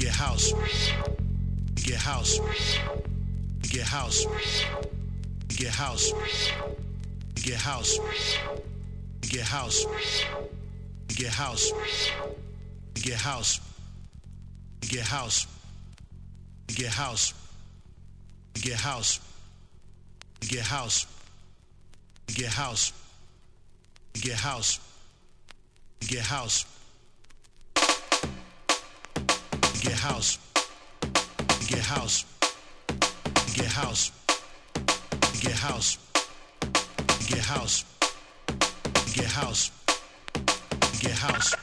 Get house. Get house. Get house. Get house. Get house. Get house. Get house. Get house. Get house. Get house. Get house. Get house. Get house. Get house. Get house. Get house. Get house. Get house. Get house. Get house. Get house. Get house.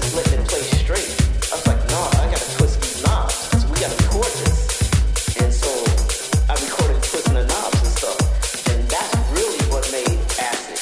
just letting it play straight. I was like, no, I gotta twist these knobs, so we gotta record this. And so I recorded twisting the knobs and stuff, and that's really what made Acid.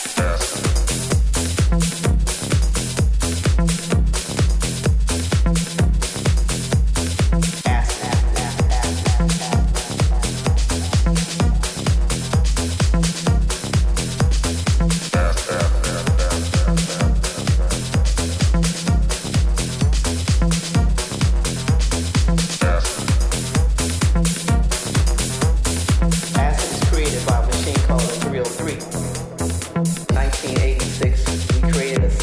This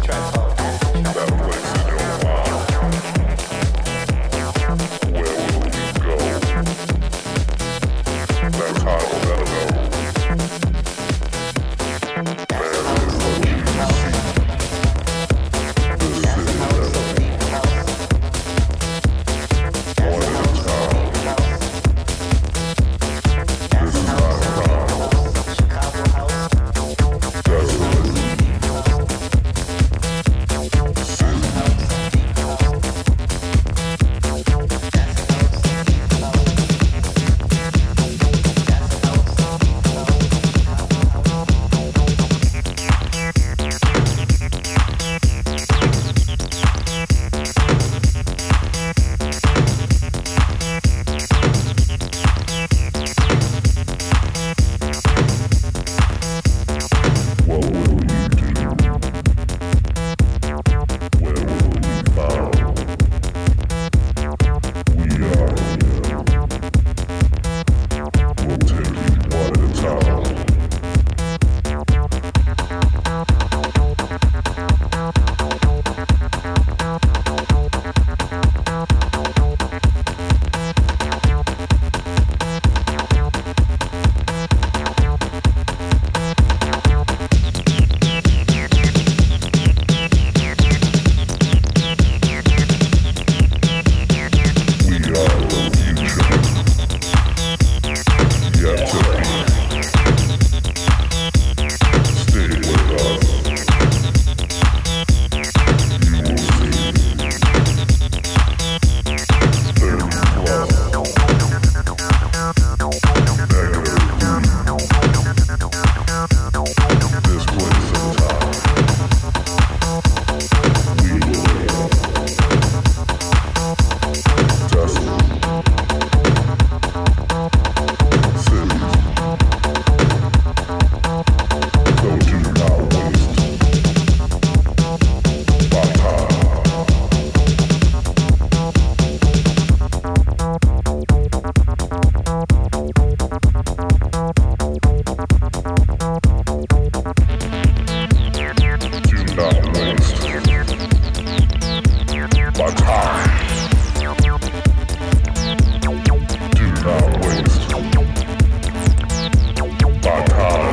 track called Acid Track. our time. Do not waste our time.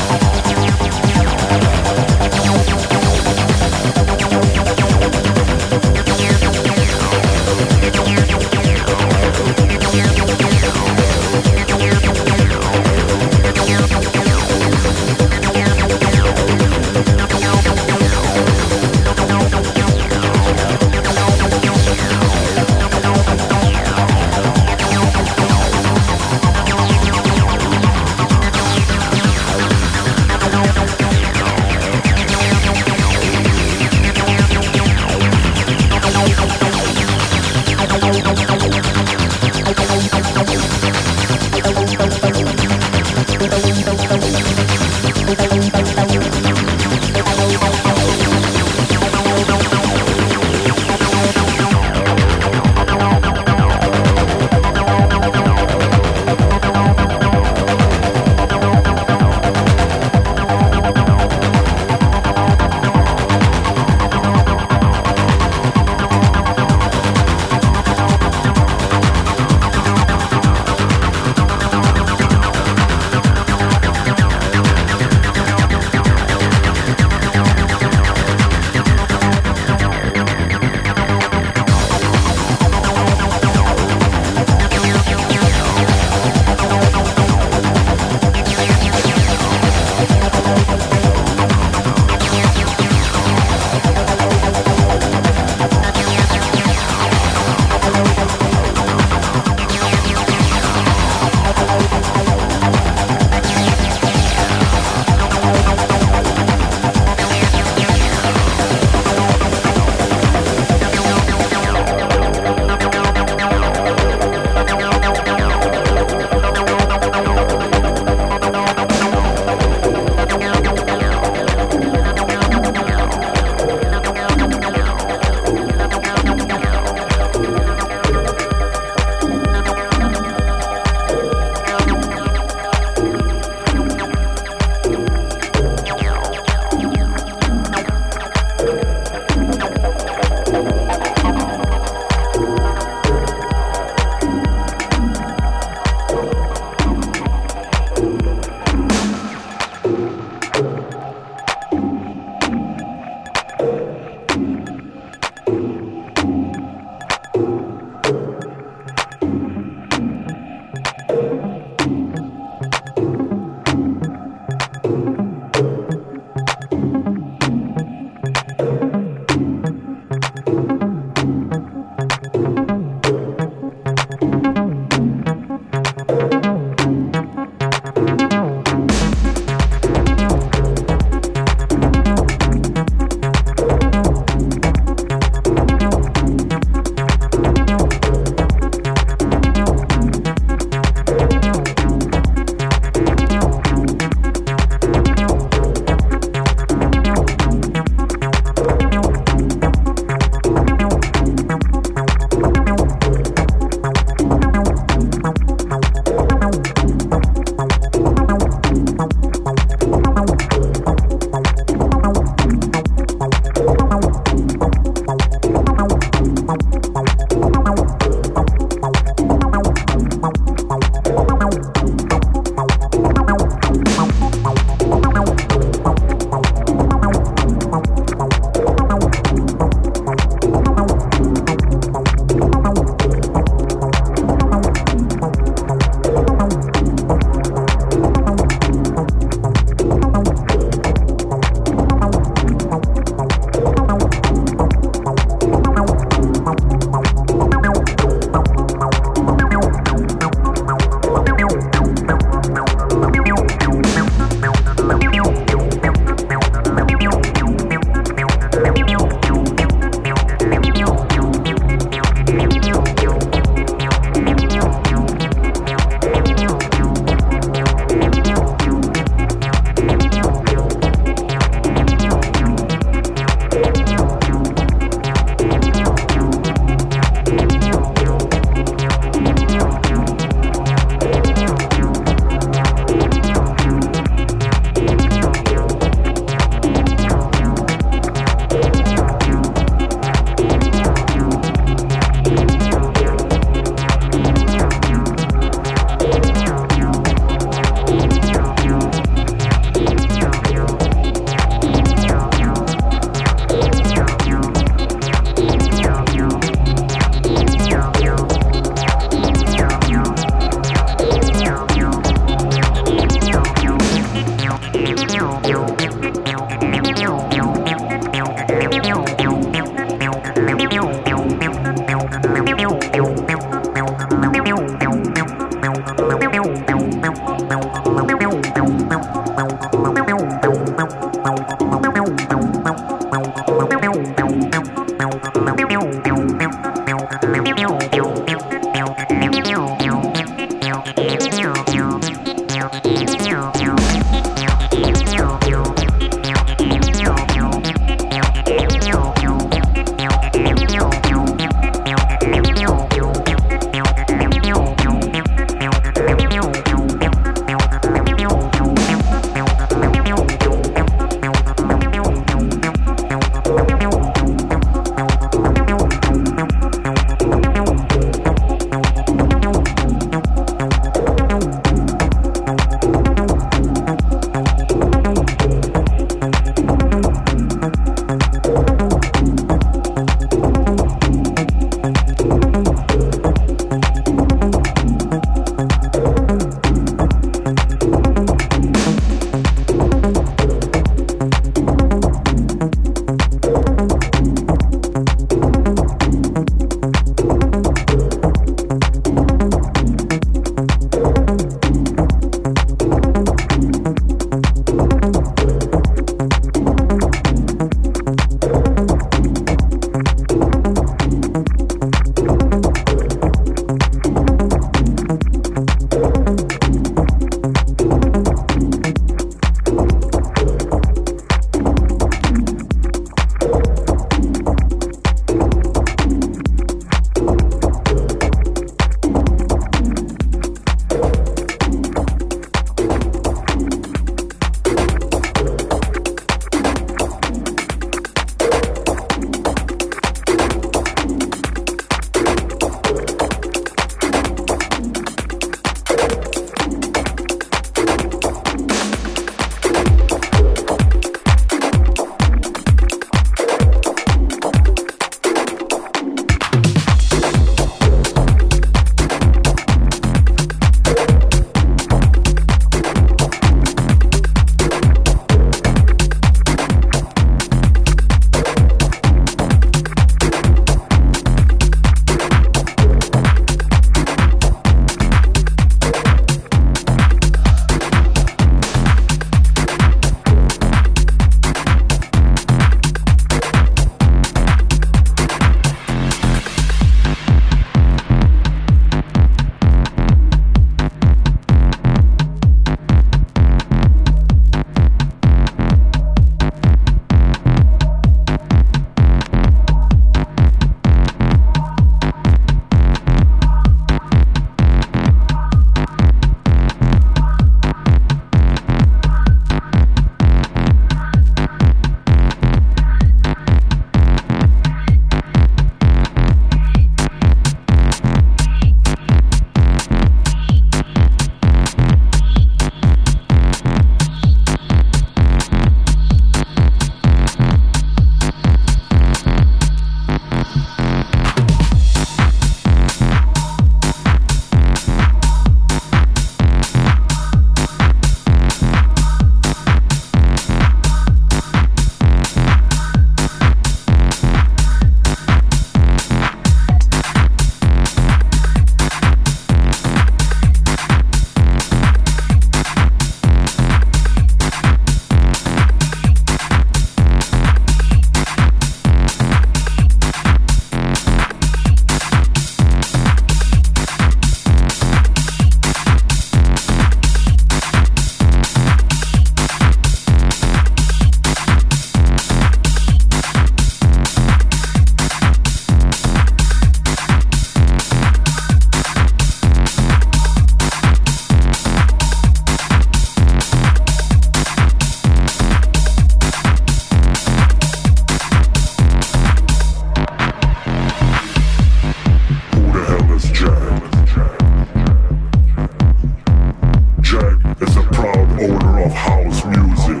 owner of house music.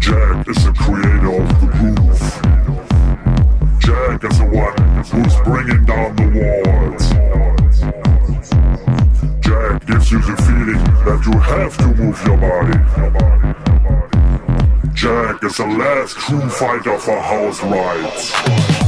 Jack is the creator of the groove. Jack is the one who's bringing down the walls. Jack gives you the feeling that you have to move your body. Jack is the last true fighter for house rights.